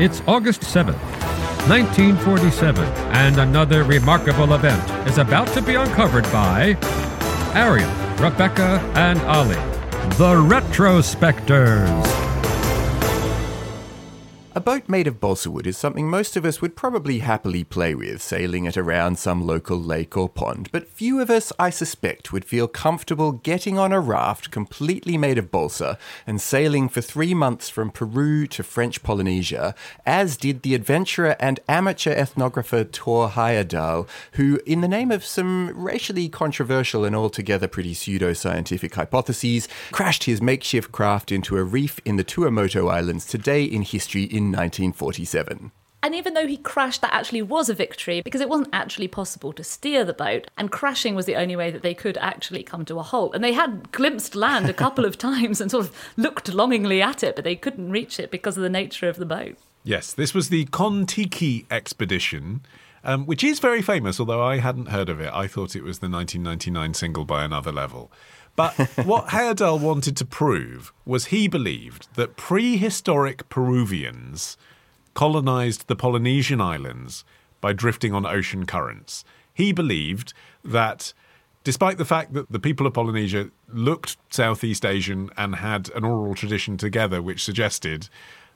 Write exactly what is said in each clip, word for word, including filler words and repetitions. It's August seventh, nineteen forty-seven, and another remarkable event is about to be uncovered by Aryan, Rebecca, and Ali, the Retrospectors. A boat made of balsa wood is something most of us would probably happily play with, sailing it around some local lake or pond, but few of us, I suspect, would feel comfortable getting on a raft completely made of balsa and sailing for three months from Peru to French Polynesia, as did the adventurer and amateur ethnographer Thor Heyerdahl, who, in the name of some racially controversial and altogether pretty pseudo-scientific hypotheses, crashed his makeshift craft into a reef in the Tuamotu Islands, today in history in nineteen forty-seven. And even though he crashed, that actually was a victory, because it wasn't actually possible to steer the boat, and crashing was the only way that they could actually come to a halt. And they had glimpsed land a couple of times and sort of looked longingly at it, but they couldn't reach it because of the nature of the boat. Yes, this was the Kon-Tiki expedition, um, which is very famous, although I hadn't heard of it. I thought it was the nineteen ninety-nine single by Another Level. But what Heyerdahl wanted to prove was he believed that prehistoric Peruvians colonised the Polynesian islands by drifting on ocean currents. He believed that, despite the fact that the people of Polynesia looked Southeast Asian and had an oral tradition together which suggested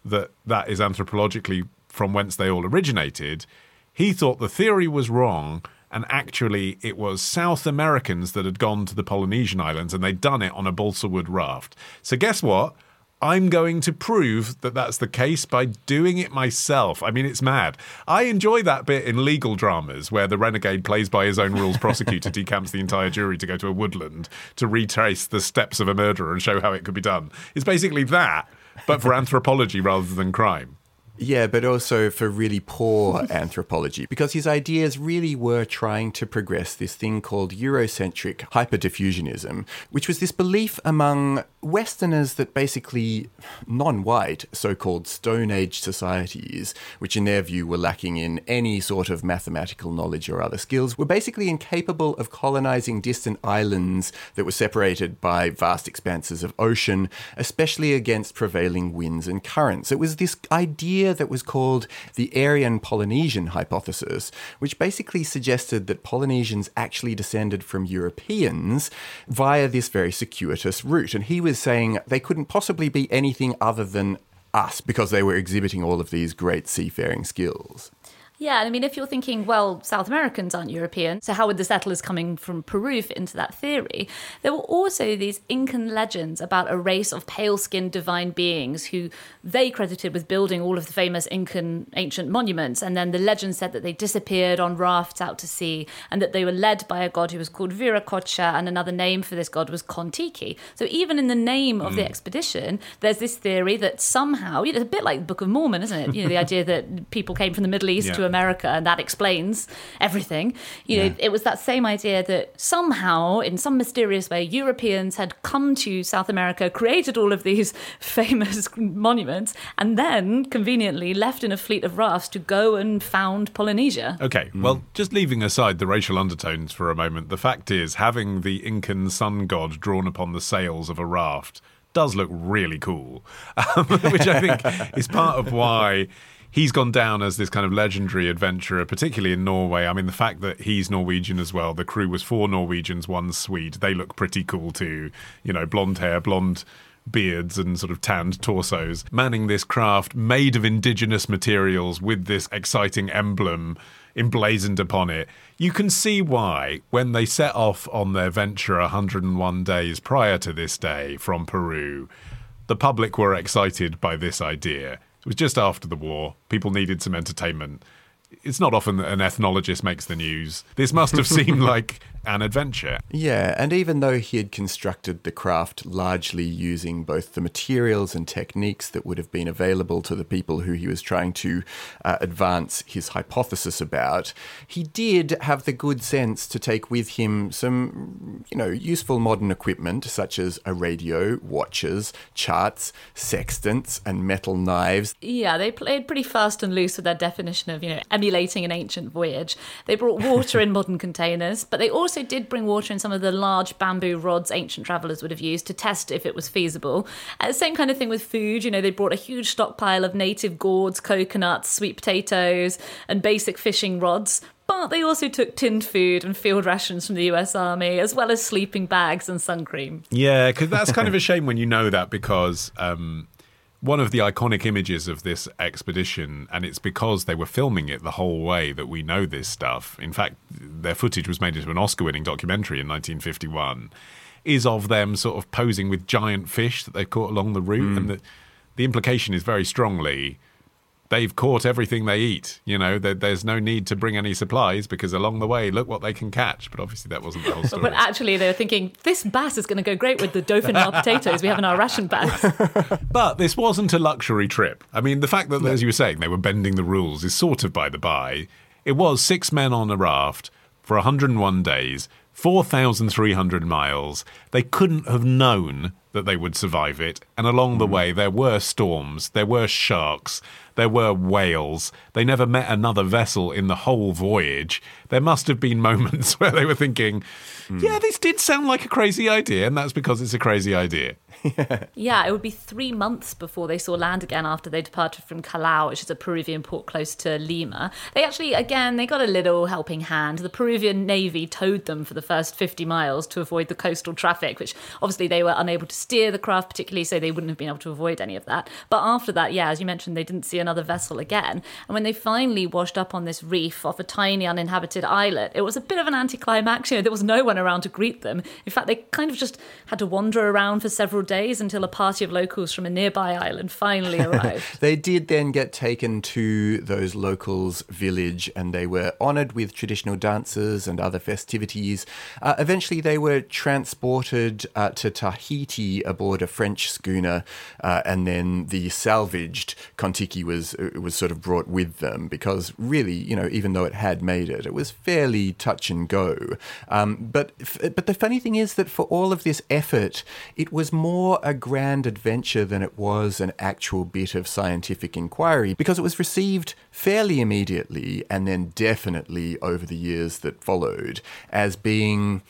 that that is anthropologically from whence they all originated, he thought the theory was wrong. And actually, it was South Americans that had gone to the Polynesian Islands, and they'd done it on a balsa wood raft. So guess what? I'm going to prove that that's the case by doing it myself. I mean, it's mad. I enjoy that bit in legal dramas where the renegade plays by his own rules prosecutor decamps the entire jury to go to a woodland to retrace the steps of a murderer and show how it could be done. It's basically that, but for anthropology rather than crime. Yeah, but also for really poor anthropology, because his ideas really were trying to progress this thing called Eurocentric hyperdiffusionism, which was this belief among Westerners that basically non-white, so-called Stone Age societies, which in their view were lacking in any sort of mathematical knowledge or other skills, were basically incapable of colonizing distant islands that were separated by vast expanses of ocean, especially against prevailing winds and currents. It was this idea that was called the Aryan Polynesian hypothesis, which basically suggested that Polynesians actually descended from Europeans via this very circuitous route. And he was saying they couldn't possibly be anything other than us because they were exhibiting all of these great seafaring skills. Yeah, I mean, if you're thinking, well, South Americans aren't European, so how would the settlers coming from Peru fit into that theory? There were also these Incan legends about a race of pale-skinned divine beings who they credited with building all of the famous Incan ancient monuments, and then the legend said that they disappeared on rafts out to sea and that they were led by a god who was called Viracocha, and another name for this god was Kon-Tiki. So even in the name of mm. the expedition, there's this theory that somehow, you know, it's a bit like the Book of Mormon, isn't it? You know, the idea that people came from the Middle East yeah. to America, and that explains everything. You know, yeah. it was that same idea that somehow, in some mysterious way, Europeans had come to South America, created all of these famous monuments, and then conveniently left in a fleet of rafts to go and found Polynesia. Okay, well, mm. just leaving aside the racial undertones for a moment, the fact is, having the Incan sun god drawn upon the sails of a raft does look really cool, um, which I think is part of why he's gone down as this kind of legendary adventurer, particularly in Norway. I mean, the fact that he's Norwegian as well. The crew was four Norwegians, one Swede. They look pretty cool too. You know, blonde hair, blonde beards and sort of tanned torsos. Manning this craft made of indigenous materials with this exciting emblem emblazoned upon it. You can see why, when they set off on their venture one hundred one days prior to this day from Peru, the public were excited by this idea. It was just after the war. People needed some entertainment. It's not often that an ethnologist makes the news. This must have seemed like an adventure. Yeah, and even though he had constructed the craft largely using both the materials and techniques that would have been available to the people who he was trying to uh, advance his hypothesis about, he did have the good sense to take with him some, you know, useful modern equipment such as a radio, watches, charts, sextants, and metal knives. Yeah, they played pretty fast and loose with their definition of, you know, emulating an ancient voyage. They brought water in modern containers, but they also also did bring water in some of the large bamboo rods ancient travellers would have used to test if it was feasible. Uh, same kind of thing with food. You know, they brought a huge stockpile of native gourds, coconuts, sweet potatoes, and basic fishing rods. But they also took tinned food and field rations from the U S Army, as well as sleeping bags and sun cream. Yeah, because that's kind of a shame when you know that, because um, one of the iconic images of this expedition, and it's because they were filming it the whole way that we know this stuff. In fact, their footage was made into an Oscar-winning documentary in nineteen fifty-one, is of them sort of posing with giant fish that they caught along the route. Mm. And the, the implication is very strongly... they've caught everything they eat. You know, there, there's no need to bring any supplies because along the way, look what they can catch. But obviously that wasn't the whole story. But actually they were thinking, this bass is going to go great with the Dauphinar potatoes we have in our ration bags. But this wasn't a luxury trip. I mean, the fact that, as you were saying, they were bending the rules is sort of by the by. It was six men on a raft for one hundred one days, four thousand three hundred miles. They couldn't have known that they would survive it. And along the way, there were storms, there were sharks, there were whales. They never met another vessel in the whole voyage. There must have been moments where they were thinking, mm. yeah, this did sound like a crazy idea, and that's because it's a crazy idea. yeah. yeah, it would be three months before they saw land again after they departed from Callao, which is a Peruvian port close to Lima. They actually, again, they got a little helping hand. The Peruvian Navy towed them for the first fifty miles to avoid the coastal traffic, which obviously they were unable to steer the craft particularly, so they wouldn't have been able to avoid any of that. But after that, yeah, as you mentioned, they didn't see another vessel again. And when they finally washed up on this reef off a tiny uninhabited islet, it was a bit of an anticlimax. You know, there was no one around to greet them. In fact, they kind of just had to wander around for several days until a party of locals from a nearby island finally arrived. They did then get taken to those locals' village, and they were honoured with traditional dances and other festivities. Uh, eventually, they were transported uh, to Tahiti aboard a French schooner, uh, and then the salvaged Kon-Tiki was was sort of brought with them, because really, you know, even though it had made it, it was fairly touch and go. Um, but f- but the funny thing is that for all of this effort, it was more a grand adventure than it was an actual bit of scientific inquiry, because it was received fairly immediately and then definitely over the years that followed as being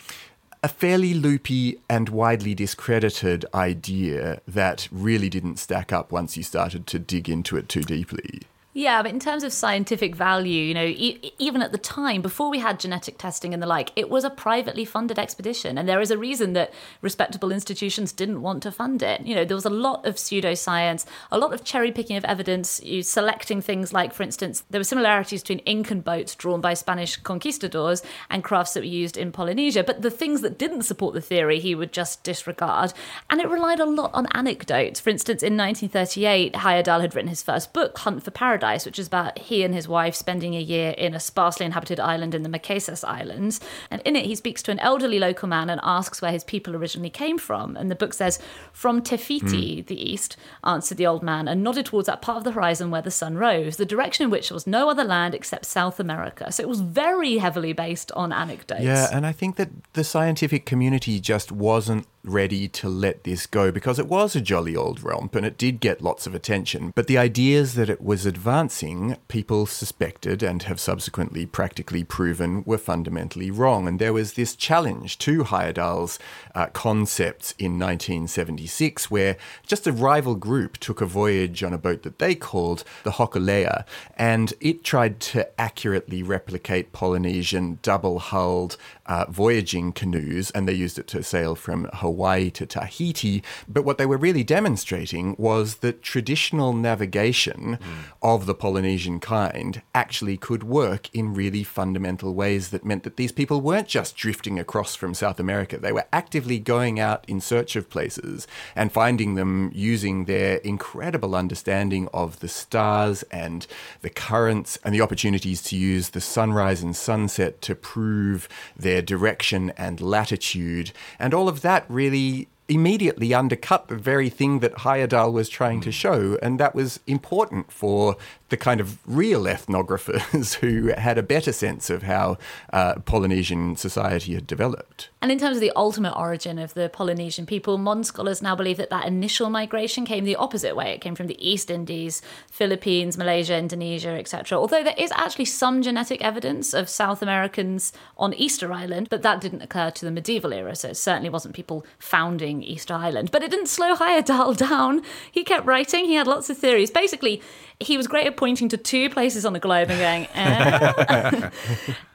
a fairly loopy and widely discredited idea that really didn't stack up once you started to dig into it too deeply. Yeah, but in terms of scientific value, you know, e- even at the time, before we had genetic testing and the like, it was a privately funded expedition. And there is a reason that respectable institutions didn't want to fund it. You know, there was a lot of pseudoscience, a lot of cherry picking of evidence, you selecting things like, for instance, there were similarities between Incan boats drawn by Spanish conquistadors and crafts that were used in Polynesia. But the things that didn't support the theory, he would just disregard. And it relied a lot on anecdotes. For instance, in nineteen thirty-eight, Heyerdahl had written his first book, Hunt for Paradise, which is about he and his wife spending a year in a sparsely inhabited island in the Marquesas Islands. And in it, he speaks to an elderly local man and asks where his people originally came from. And the book says, "From Tefiti, mm. the east," answered the old man, and nodded towards that part of the horizon where the sun rose, the direction in which there was no other land except South America. So it was very heavily based on anecdotes. Yeah, and I think that the scientific community just wasn't ready to let this go, because it was a jolly old romp and it did get lots of attention. But the ideas that it was advanced Advancing, people suspected and have subsequently practically proven were fundamentally wrong. And there was this challenge to Heyerdahl's uh, concepts in nineteen seventy-six, where just a rival group took a voyage on a boat that they called the Hokulea, and it tried to accurately replicate Polynesian double-hulled uh, voyaging canoes, and they used it to sail from Hawaii to Tahiti. But what they were really demonstrating was that traditional navigation mm. of the Polynesian kind actually could work in really fundamental ways that meant that these people weren't just drifting across from South America. They were actively going out in search of places and finding them using their incredible understanding of the stars and the currents and the opportunities to use the sunrise and sunset to prove their direction and latitude. And all of that really immediately undercut the very thing that Heyerdahl was trying to show, and that was important for the kind of real ethnographers who had a better sense of how uh, Polynesian society had developed. And in terms of the ultimate origin of the Polynesian people, modern scholars now believe that that initial migration came the opposite way. It came from the East Indies, Philippines, Malaysia, Indonesia, et cetera. Although there is actually some genetic evidence of South Americans on Easter Island, but that didn't occur to the medieval era, so it certainly wasn't people founding Easter Island. But it didn't slow Heyerdahl down. He kept writing. He had lots of theories. Basically, he was great at pointing to two places on the globe and going, eh.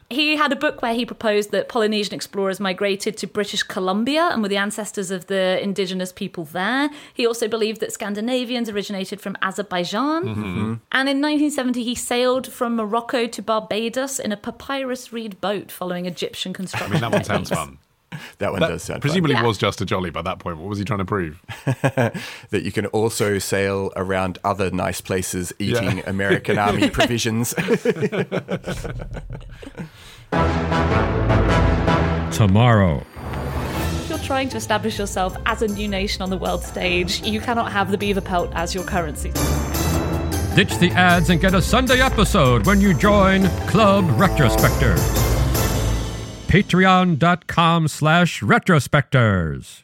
He had a book where he proposed that Polynesian explorers migrated to British Columbia and were the ancestors of the indigenous people there. He also believed that Scandinavians originated from Azerbaijan. Mm-hmm. And in nineteen seventy, he sailed from Morocco to Barbados in a papyrus reed boat following Egyptian construction. I mean, that one sounds fun. That one that does sound Presumably fun. Was just a jolly by that point. What was he trying to prove? That you can also sail around other nice places eating yeah. American Army provisions. Tomorrow. If you're trying to establish yourself as a new nation on the world stage, you cannot have the beaver pelt as your currency. Ditch the ads and get a Sunday episode when you join Club Retrospectors. Patreon dot com slash Retrospectors.